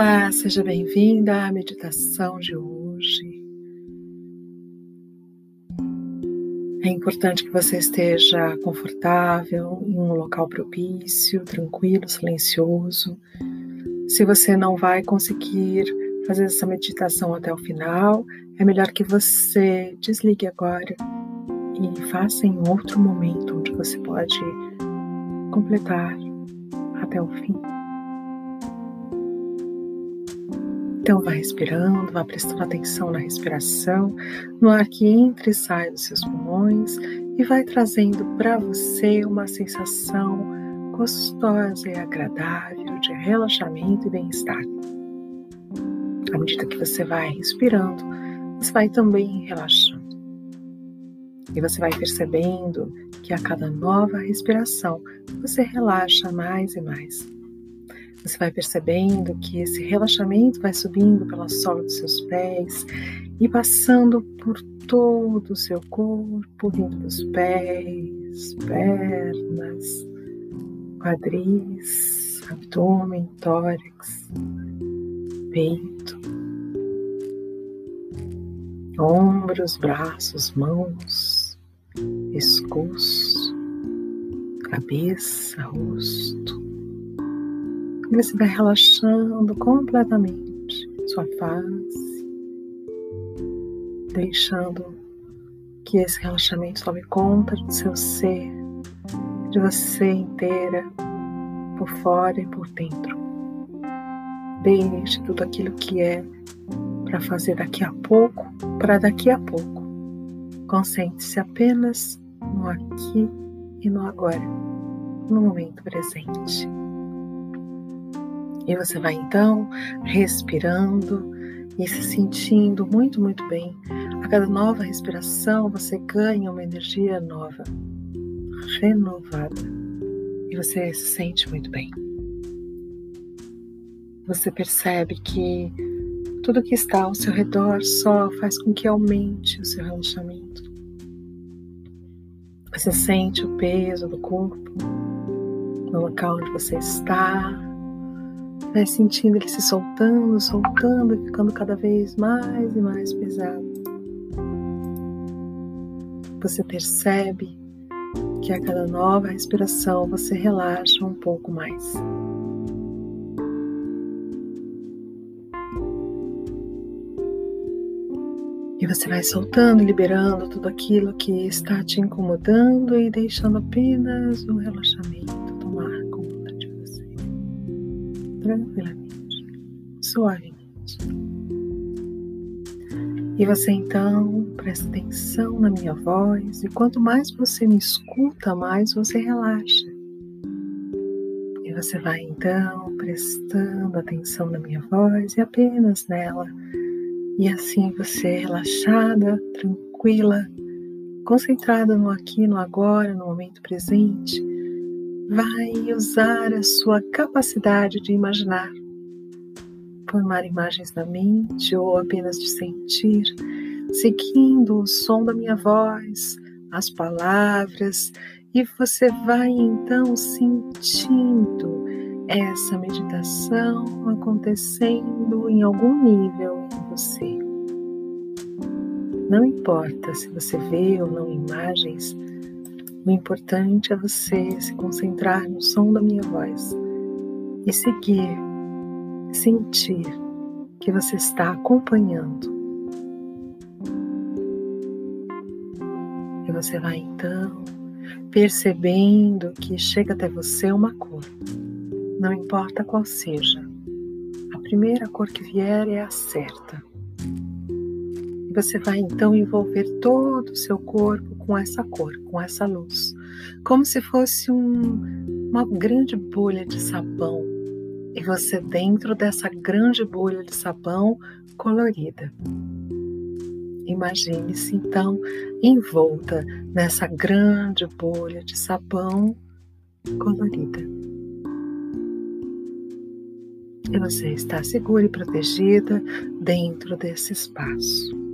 Olá, seja bem-vinda à meditação de hoje. É importante que você esteja confortável, em um local propício, tranquilo, silencioso. Se você não vai conseguir fazer essa meditação até o final, é melhor que você desligue agora e faça em outro momento onde você pode completar até o fim. Então vá respirando, vá prestando atenção na respiração, no ar que entra e sai dos seus pulmões e vai trazendo para você uma sensação gostosa e agradável de relaxamento e bem-estar. À medida que você vai respirando, você vai também relaxando. E você vai percebendo que a cada nova respiração você relaxa mais e mais. Você vai percebendo que esse relaxamento vai subindo pela sola dos seus pés e passando por todo o seu corpo, vindo dos pés, pernas, quadris, abdômen, tórax, peito, ombros, braços, mãos, pescoço, cabeça, rosto. E você vai relaxando completamente sua face, deixando que esse relaxamento tome conta do seu ser, de você inteira, por fora e por dentro. Deixe tudo aquilo que é para fazer daqui a pouco, para daqui a pouco. Concentre-se apenas no aqui e no agora, no momento presente. E você vai então respirando e se sentindo muito, muito bem. A cada nova respiração você ganha uma energia nova, renovada. E você se sente muito bem. Você percebe que tudo que está ao seu redor só faz com que aumente o seu relaxamento. Você sente o peso do corpo no local onde você está. Vai sentindo ele se soltando, soltando e ficando cada vez mais e mais pesado. Você percebe que a cada nova respiração você relaxa um pouco mais. E você vai soltando e liberando tudo aquilo que está te incomodando e deixando apenas o relaxamento tomar conta de você. Tranquilamente, suavemente. E você então presta atenção na minha voz, e quanto mais você me escuta, mais você relaxa. E você vai então prestando atenção na minha voz e apenas nela, e assim você é relaxada, tranquila, concentrada no aqui, no agora, no momento presente. Vai usar a sua capacidade de imaginar, formar imagens na mente ou apenas de sentir, seguindo o som da minha voz, as palavras, e você vai então sentindo essa meditação acontecendo em algum nível em você. Não importa se você vê ou não imagens, o importante é você se concentrar no som da minha voz e seguir, sentir que você está acompanhando. E você vai então percebendo que chega até você uma cor, não importa qual seja. A primeira cor que vier é a certa. E você vai então envolver todo o seu corpo com essa cor, com essa luz, como se fosse uma grande bolha de sabão, e você dentro dessa grande bolha de sabão colorida. Imagine-se então envolta nessa grande bolha de sabão colorida. E você está segura e protegida dentro desse espaço.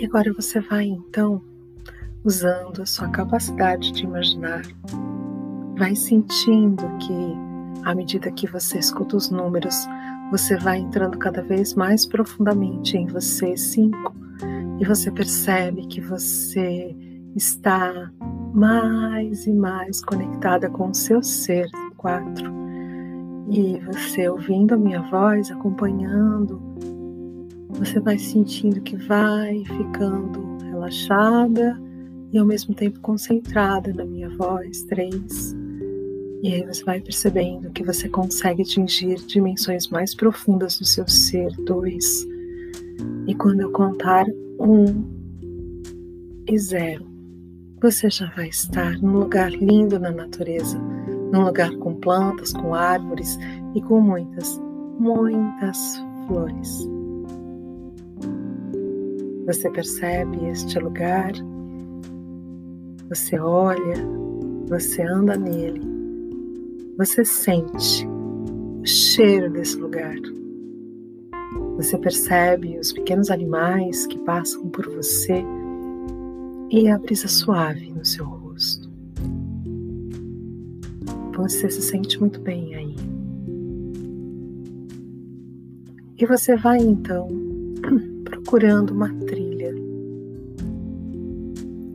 E agora você vai então, usando a sua capacidade de imaginar, vai sentindo que À medida que você escuta os números, você vai entrando cada vez mais profundamente em você 5 e você percebe que você está mais e mais conectada com o seu ser 4. E você ouvindo a minha voz, acompanhando, você vai sentindo que vai ficando relaxada e ao mesmo tempo concentrada na minha voz 3. E aí você vai percebendo que você consegue atingir dimensões mais profundas do seu ser 2. E quando eu contar 1 e 0, você já vai estar num lugar lindo na natureza, num lugar com plantas, com árvores e com muitas, muitas flores. Você percebe este lugar, você olha, você anda nele, você sente o cheiro desse lugar. Você percebe os pequenos animais que passam por você e a brisa suave no seu rosto. Você se sente muito bem aí. E você vai então procurando uma trilha.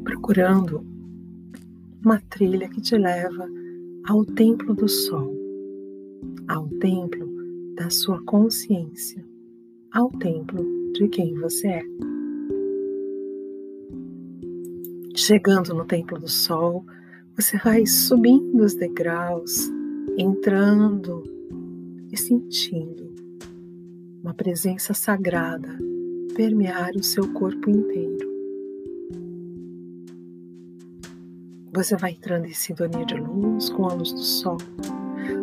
Procurando uma trilha que te leva ao templo do sol, ao templo da sua consciência, ao templo de quem você é. Chegando no templo do sol, você vai subindo os degraus, entrando e sentindo uma presença sagrada permear o seu corpo inteiro. Você vai entrando em sintonia de luz com a luz do sol.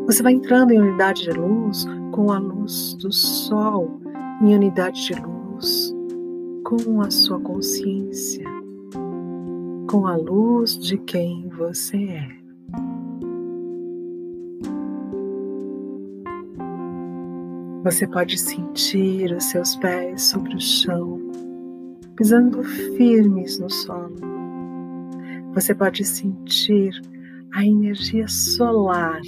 Você vai entrando em unidade de luz com a luz do sol, em unidade de luz com a sua consciência, com a luz de quem você é. Você pode sentir os seus pés sobre o chão, pisando firmes no solo. Você pode sentir a energia solar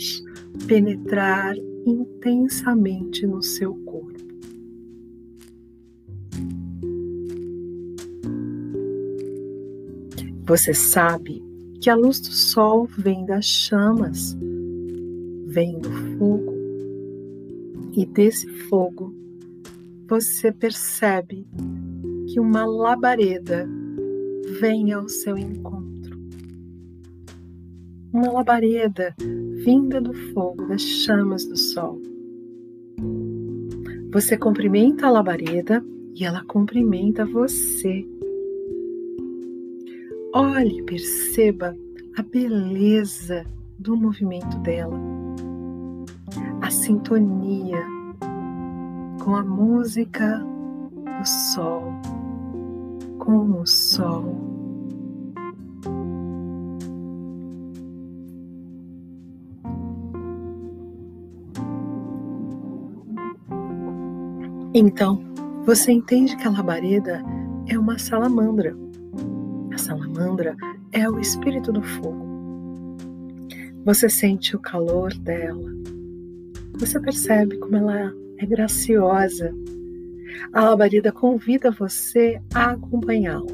penetrar intensamente no seu corpo. Você sabe que a luz do sol vem das chamas, vem do fogo, e desse fogo você percebe que uma labareda vem ao seu encontro. Uma labareda vinda do fogo, das chamas do sol. Você cumprimenta a labareda e ela cumprimenta você. Olhe e perceba a beleza do movimento dela, a sintonia com a música do sol, com o sol. Então, você entende que a labareda é uma salamandra. A salamandra é o espírito do fogo. Você sente o calor dela. Você percebe como ela é graciosa. A labareda convida você a acompanhá-la.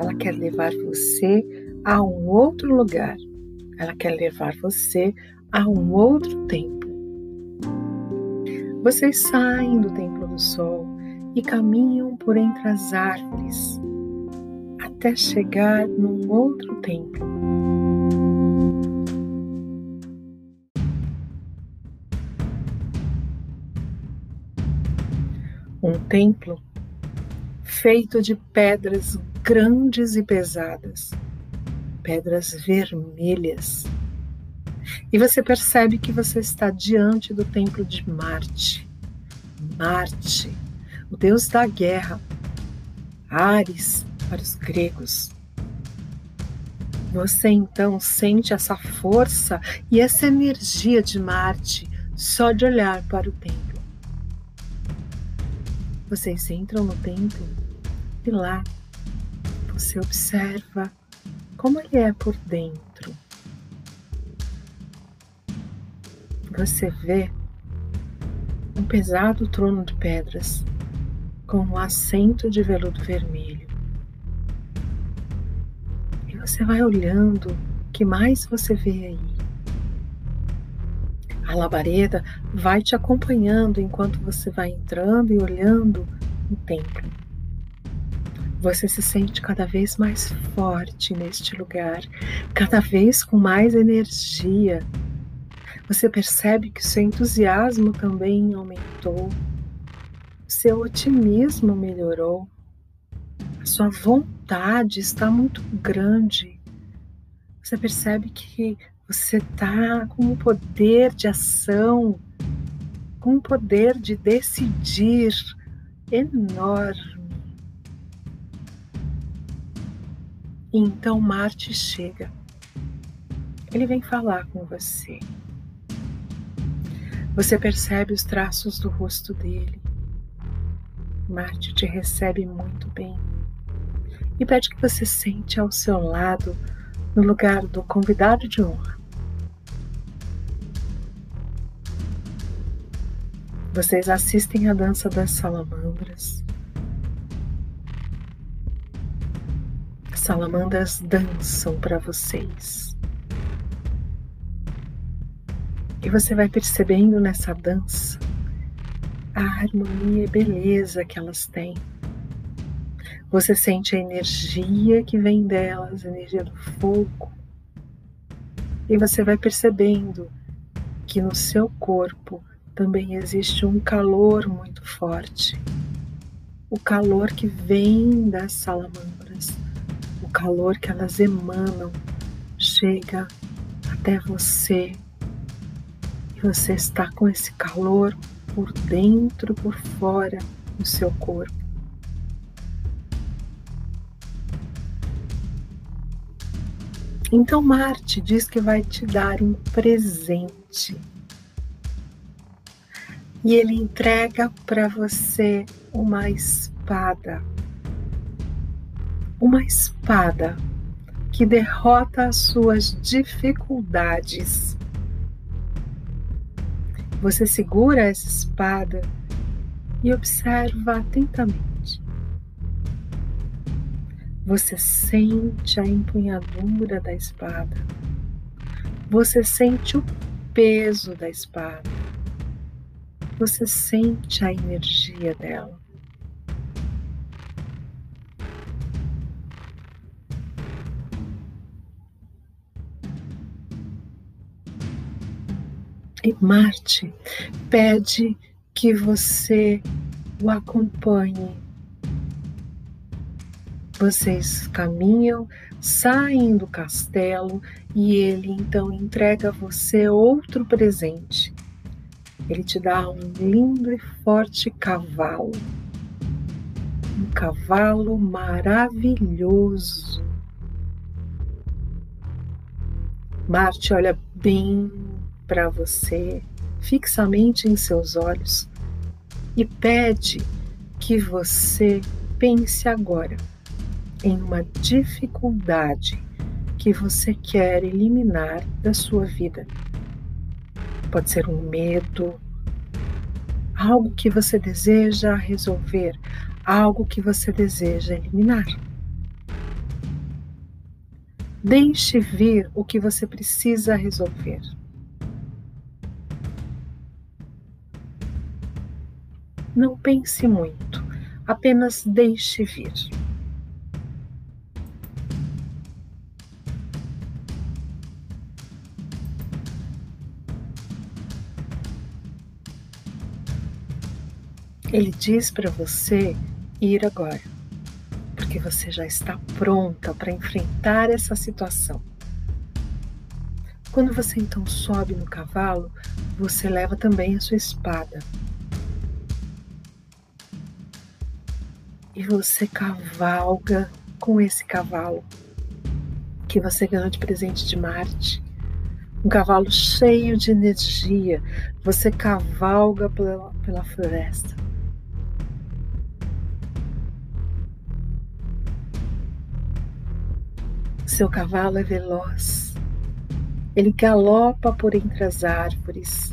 Ela quer levar você a um outro lugar. Ela quer levar você a um outro tempo. Vocês saem do templo do sol e caminham por entre as árvores até chegar num outro templo. Um templo feito de pedras grandes e pesadas, pedras vermelhas. E você percebe que você está diante do templo de Marte. Marte, o deus da guerra. Ares, para os gregos. Você então sente essa força e essa energia de Marte só de olhar para o templo. Vocês entram no templo e lá você observa como ele é por dentro. você vê um pesado trono de pedras com um assento de veludo vermelho. E você vai olhando, o que mais você vê aí? A labareda vai te acompanhando enquanto você vai entrando e olhando o templo. Você se sente cada vez mais forte neste lugar, cada vez com mais energia. Você percebe que o seu entusiasmo também aumentou, o seu otimismo melhorou, a sua vontade está muito grande. Você percebe que você está com um poder de ação, com um poder de decidir enorme. E então Marte chega. Ele vem falar com você. Você percebe os traços do rosto dele. Marte te recebe muito bem e pede que você sente ao seu lado no lugar do convidado de honra. Vocês assistem à dança das salamandras. Salamandras dançam para vocês. E você vai percebendo nessa dança a harmonia e beleza que elas têm. Você sente a energia que vem delas, a energia do fogo. E você vai percebendo que no seu corpo também existe um calor muito forte. O calor que vem das salamandras. O calor que elas emanam chega até você e você está com esse calor por dentro, por fora do seu corpo. Então Marte diz que vai te dar um presente e ele entrega para você uma espada. Uma espada que derrota as suas dificuldades. Você segura essa espada e observa atentamente. Você sente a empunhadura da espada. Você sente o peso da espada. Você sente a energia dela. E Marte pede que você o acompanhe. Vocês caminham, saem do castelo e ele então entrega a você outro presente. Ele te dá um lindo e forte cavalo. Um cavalo maravilhoso. Marte olha bem para você, fixamente em seus olhos, e pede que você pense agora em uma dificuldade que você quer eliminar da sua vida. Pode ser um medo, algo que você deseja resolver, algo que você deseja eliminar. Deixe vir o que você precisa resolver. Não pense muito, apenas deixe vir. Ele diz para você ir agora, porque você já está pronta para enfrentar essa situação. Quando você então sobe no cavalo, você leva também a sua espada. E você cavalga com esse cavalo que você ganhou de presente de Marte. Um cavalo cheio de energia. Você cavalga pela floresta. Seu cavalo é veloz. Ele galopa por entre as árvores.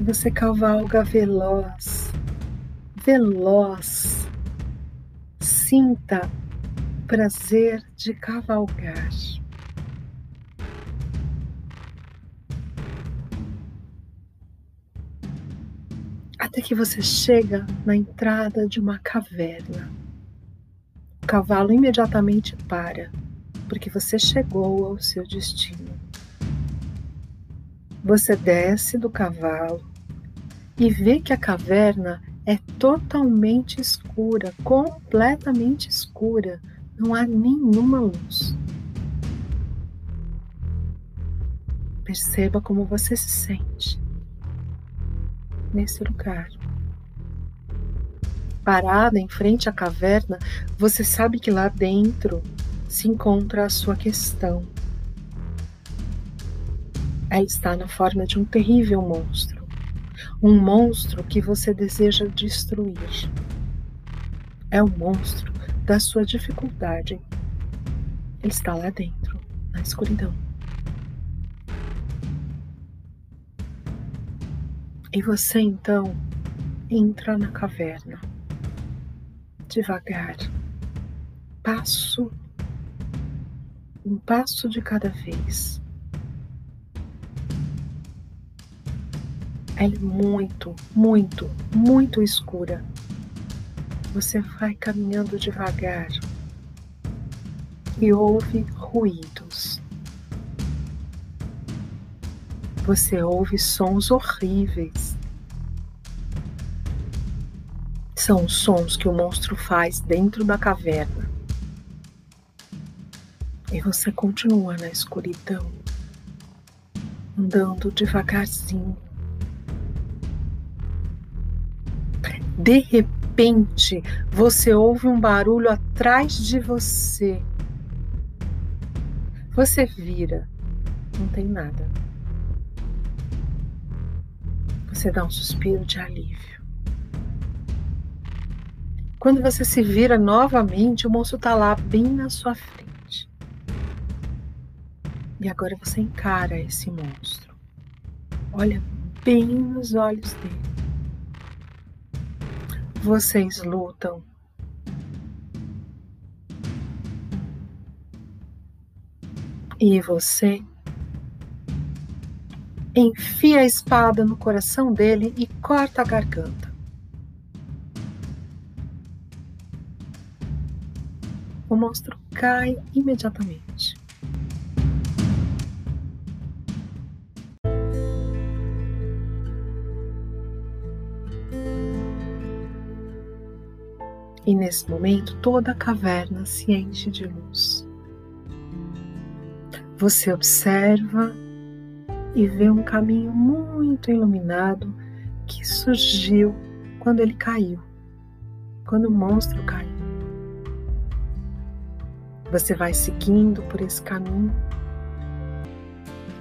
Você cavalga veloz, veloz. Sinta o prazer de cavalgar. Até que você chega na entrada de uma caverna. O cavalo imediatamente para, porque você chegou ao seu destino. Você desce do cavalo e vê que a caverna é totalmente escura, completamente escura. Não há nenhuma luz. Perceba como você se sente nesse lugar. Parada em frente à caverna, você sabe que lá dentro se encontra a sua questão. Ela está na forma de um terrível monstro. Um monstro que você deseja destruir. É o monstro da sua dificuldade. Ele está lá dentro, na escuridão. E você, então, entra na caverna. Devagar. Passo. Um passo de cada vez. Ela é muito, muito, muito escura. Você vai caminhando devagar e ouve ruídos. Você ouve sons horríveis. São os sons que o monstro faz dentro da caverna. E você continua na escuridão, andando devagarzinho. De repente, você ouve um barulho atrás de você. Você vira, não tem nada. Você dá um suspiro de alívio. Quando você se vira novamente, o monstro está lá bem na sua frente. E agora você encara esse monstro. Olha bem nos olhos dele. Vocês lutam. E você enfia a espada no coração dele e corta a garganta. O monstro cai imediatamente. E nesse momento, toda a caverna se enche de luz. Você observa e vê um caminho muito iluminado que surgiu quando ele caiu, quando o monstro caiu. Você vai seguindo por esse caminho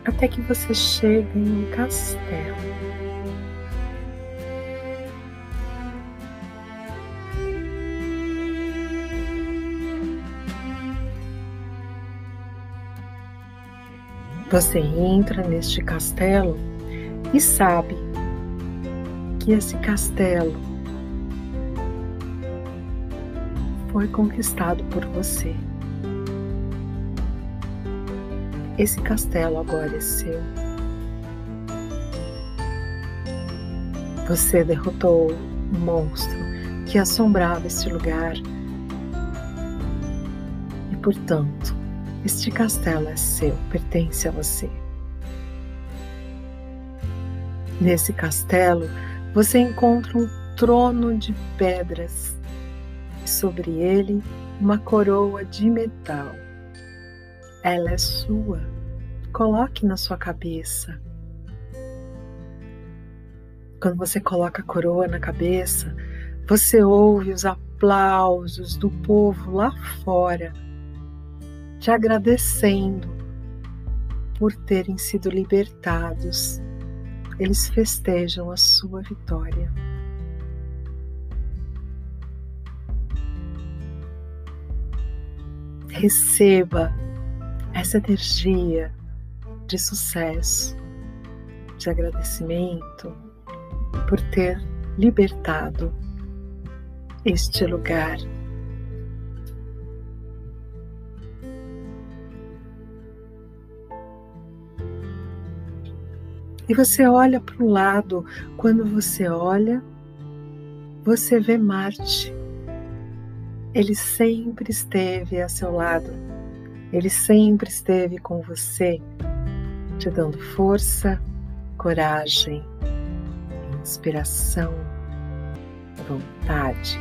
até que você chega em um castelo. Você entra neste castelo e sabe que esse castelo foi conquistado por você. Esse castelo agora é seu. Você derrotou um monstro que assombrava este lugar e, portanto, este castelo é seu, pertence a você. Nesse castelo, você encontra um trono de pedras e sobre ele uma coroa de metal. Ela é sua. Coloque na sua cabeça. Quando você coloca a coroa na cabeça, você ouve os aplausos do povo lá fora, te agradecendo por terem sido libertados. Eles festejam a sua vitória. Receba essa energia de sucesso, de agradecimento, por ter libertado este lugar. E você olha para o lado, quando você olha, você vê Marte. Ele sempre esteve a seu lado, ele sempre esteve com você, te dando força, coragem, inspiração, vontade.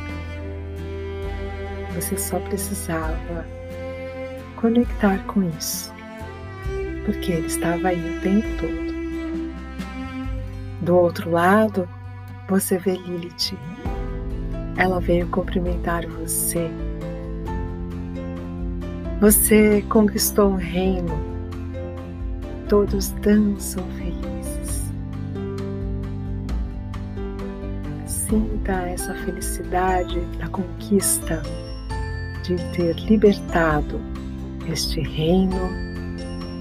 Você só precisava conectar com isso, porque ele estava aí o tempo todo. Do outro lado, você vê Lilith. Ela veio cumprimentar você. Você conquistou um reino. Todos dançam felizes. Sinta essa felicidade da conquista de ter libertado este reino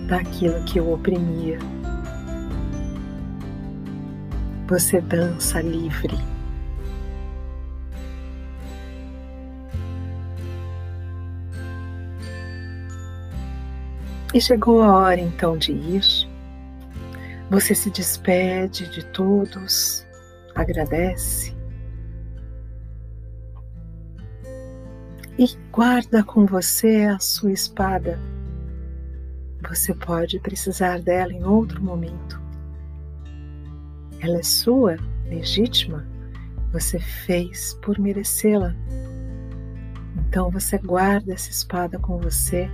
daquilo que o oprimia. Você dança livre. E chegou a hora então de ir. Você se despede de todos, agradece e guarda com você a sua espada. Você pode precisar dela em outro momento. Ela é sua, legítima, você fez por merecê-la. Então você guarda essa espada com você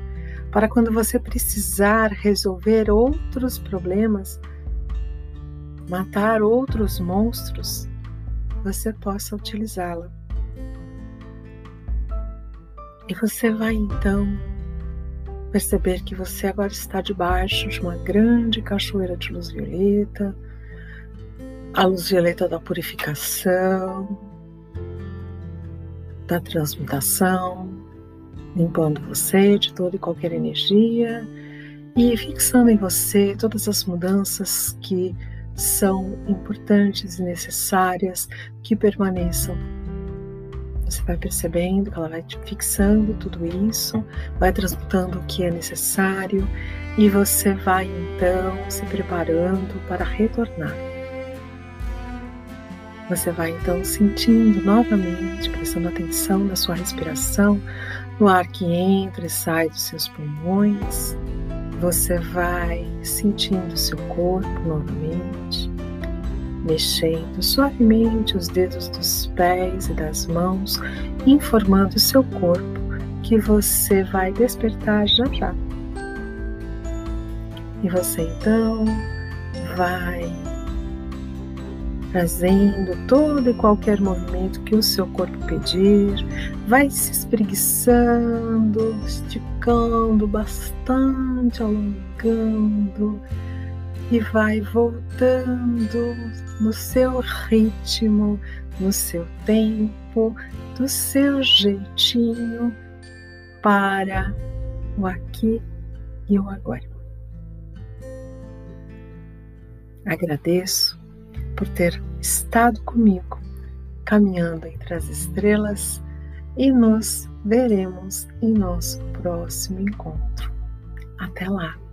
para quando você precisar resolver outros problemas, matar outros monstros, você possa utilizá-la. E você vai então perceber que você agora está debaixo de uma grande cachoeira de luz violeta, a luz violeta da purificação, da transmutação, limpando você de toda e qualquer energia e fixando em você todas as mudanças que são importantes e necessárias que permaneçam. Você vai percebendo que ela vai te fixando tudo isso, vai transmutando o que é necessário e você vai então se preparando para retornar. Você vai então sentindo novamente, prestando atenção na sua respiração, no ar que entra e sai dos seus pulmões. Você vai sentindo seu corpo novamente, mexendo suavemente os dedos dos pés e das mãos, informando seu corpo que você vai despertar já já. E você então vai trazendo todo e qualquer movimento que o seu corpo pedir, vai se espreguiçando, esticando bastante, alongando e vai voltando no seu ritmo, no seu tempo, do seu jeitinho para o aqui e o agora. Agradeço por ter estado comigo, caminhando entre as estrelas, e nos veremos em nosso próximo encontro. Até lá!